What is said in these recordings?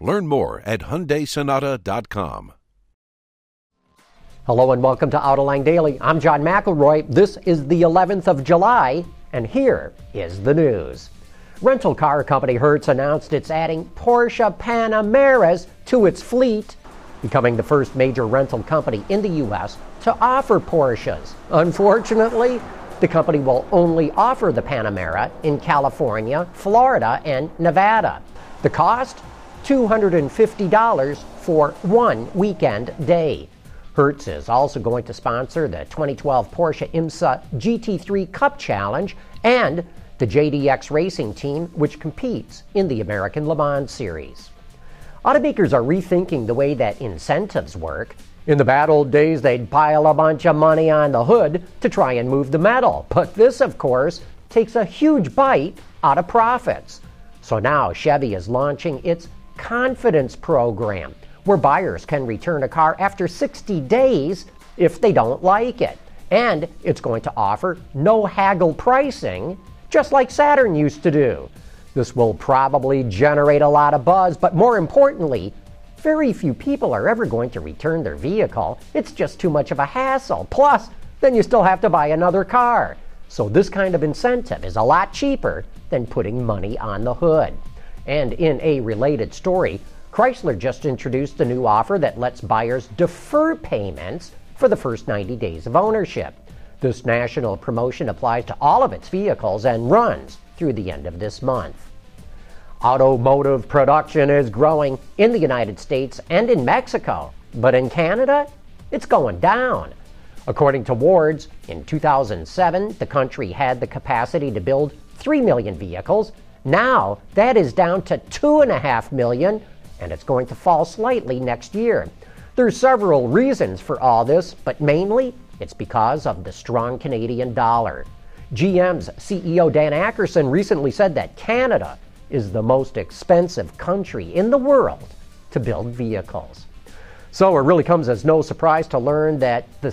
Learn more at HyundaiSonata.com. Hello and welcome to AutoLine Daily. I'm John McElroy. This is the 11th of July, and here is the news. Rental car company Hertz announced it's adding Porsche Panameras to its fleet, becoming the first major rental company in the U.S. to offer Porsches. Unfortunately, the company will only offer the Panamera in California, Florida, and Nevada. The cost? $250 for one weekend day. Hertz is also going to sponsor the 2012 Porsche IMSA GT3 Cup Challenge and the JDX Racing Team, which competes in the American Le Mans Series. Automakers are rethinking the way that incentives work. In the bad old days, they'd pile a bunch of money on the hood to try and move the metal. But this, of course, takes a huge bite out of profits. So now Chevy is launching its Confidence program, where buyers can return a car after 60 days if they don't like it. And it's going to offer no haggle pricing, just like Saturn used to do. This will probably generate a lot of buzz, but more importantly, very few people are ever going to return their vehicle. It's just too much of a hassle. Plus, then you still have to buy another car. So this kind of incentive is a lot cheaper than putting money on the hood. And in a related story, Chrysler just introduced a new offer that lets buyers defer payments for the first 90 days of ownership. This national promotion applies to all of its vehicles and runs through the end of this month. Automotive production is growing in the United States and in Mexico, but in Canada, it's going down. According to Wards, in 2007, the country had the capacity to build 3 million vehicles. Now, that is down to 2.5 million, and it's going to fall slightly next year. There are several reasons for all this, but mainly it's because of the strong Canadian dollar. GM's CEO Dan Akerson recently said that Canada is the most expensive country in the world to build vehicles. So it really comes as no surprise to learn that the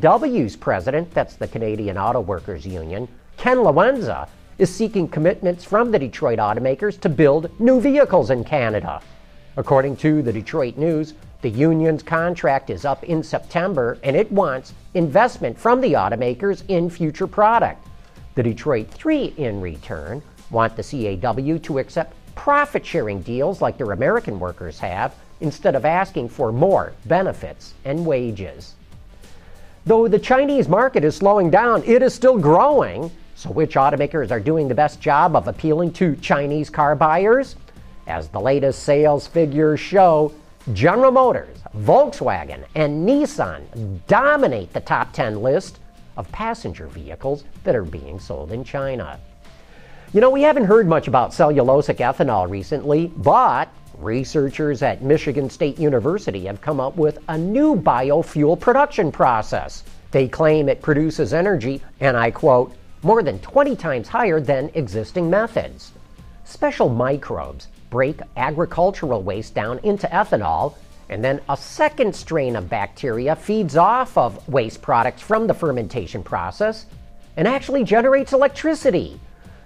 CAW's president, that's the Canadian Auto Workers Union, Ken Lewenza, is seeking commitments from the Detroit automakers to build new vehicles in Canada. According to the Detroit News, the union's contract is up in September and it wants investment from the automakers in future product. The Detroit Three, in return, want the CAW to accept profit-sharing deals like their American workers have instead of asking for more benefits and wages. Though the Chinese market is slowing down, it is still growing. So which automakers are doing the best job of appealing to Chinese car buyers? As the latest sales figures show, General Motors, Volkswagen, and Nissan dominate the top 10 list of passenger vehicles that are being sold in China. You know, we haven't heard much about cellulosic ethanol recently, but researchers at Michigan State University have come up with a new biofuel production process. They claim it produces energy, and I quote, more than 20 times higher than existing methods. Special microbes break agricultural waste down into ethanol, and then a second strain of bacteria feeds off of waste products from the fermentation process and actually generates electricity.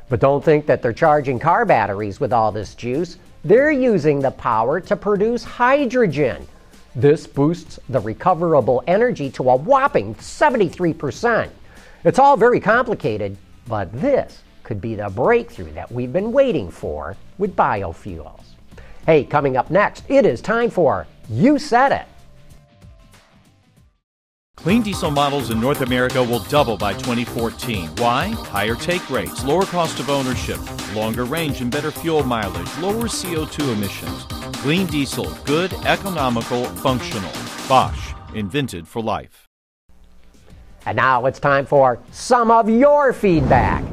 But don't think that they're charging car batteries with all this juice. They're using the power to produce hydrogen. This boosts the recoverable energy to a whopping 73%. It's all very complicated, but this could be the breakthrough that we've been waiting for with biofuels. Hey, coming up next, it is time for You Said It. Clean diesel models in North America will double by 2014. Why? Higher take rates, lower cost of ownership, longer range and better fuel mileage, lower CO2 emissions. Clean diesel, good, economical, functional. Bosch, invented for life. And now it's time for some of your feedback.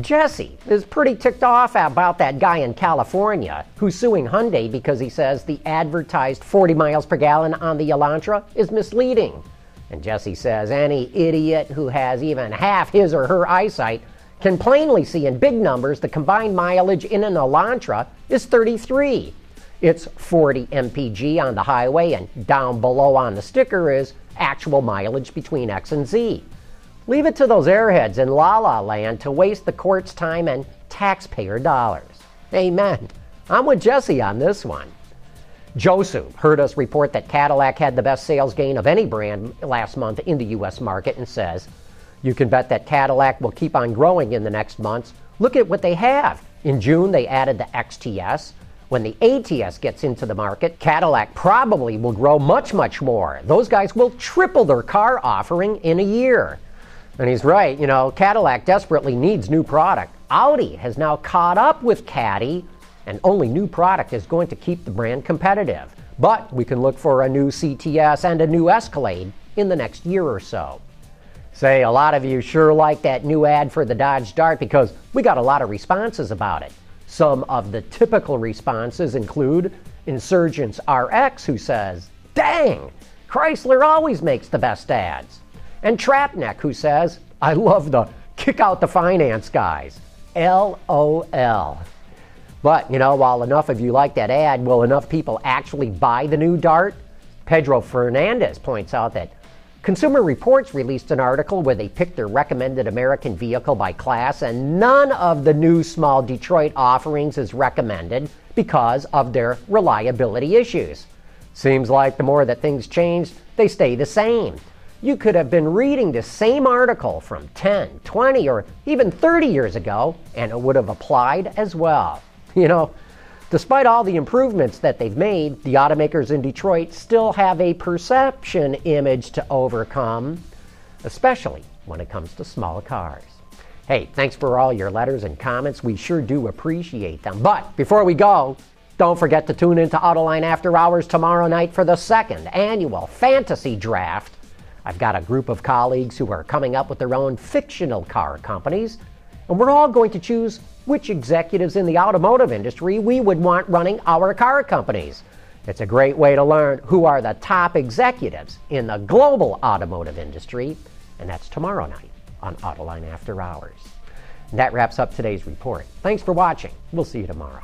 Jesse is pretty ticked off about that guy in California who's suing Hyundai because he says the advertised 40 miles per gallon on the Elantra is misleading. And Jesse says any idiot who has even half his or her eyesight can plainly see in big numbers the combined mileage in an Elantra is 33. It's 40 mpg on the highway, and down below on the sticker is actual mileage between X and Z. Leave it to those airheads in La La Land to waste the court's time and taxpayer dollars. Amen. I'm with Jesse on this one. Josu heard us report that Cadillac had the best sales gain of any brand last month in the U.S. market and says, you can bet that Cadillac will keep on growing in the next months. Look at what they have. In June, they added the XTS. When the ATS gets into the market, Cadillac probably will grow much, much more. Those guys will triple their car offering in a year. And he's right, you know, Cadillac desperately needs new product. Audi has now caught up with Caddy, and only new product is going to keep the brand competitive. But we can look for a new CTS and a new Escalade in the next year or so. Say, a lot of you sure like that new ad for the Dodge Dart because we got a lot of responses about it. Some of the typical responses include Insurgents RX, who says, dang, Chrysler always makes the best ads. And Trapneck, who says, I love the kick out the finance guys. LOL. But, you know, while enough of you like that ad, will enough people actually buy the new Dart? Pedro Fernandez points out that Consumer Reports released an article where they picked their recommended American vehicle by class, and none of the new small Detroit offerings is recommended because of their reliability issues. Seems like the more that things change, they stay the same. You could have been reading the same article from 10, 20, or even 30 years ago, and it would have applied as well. You know, despite all the improvements that they've made, the automakers in Detroit still have a perception image to overcome, especially when it comes to small cars. Hey, thanks for all your letters and comments. We sure do appreciate them. But before we go, don't forget to tune into AutoLine After Hours tomorrow night for the second annual Fantasy Draft. I've got a group of colleagues who are coming up with their own fictional car companies, and we're all going to choose which executives in the automotive industry we would want running our car companies. It's a great way to learn who are the top executives in the global automotive industry, and that's tomorrow night on AutoLine After Hours. And that wraps up today's report. Thanks for watching. We'll see you tomorrow.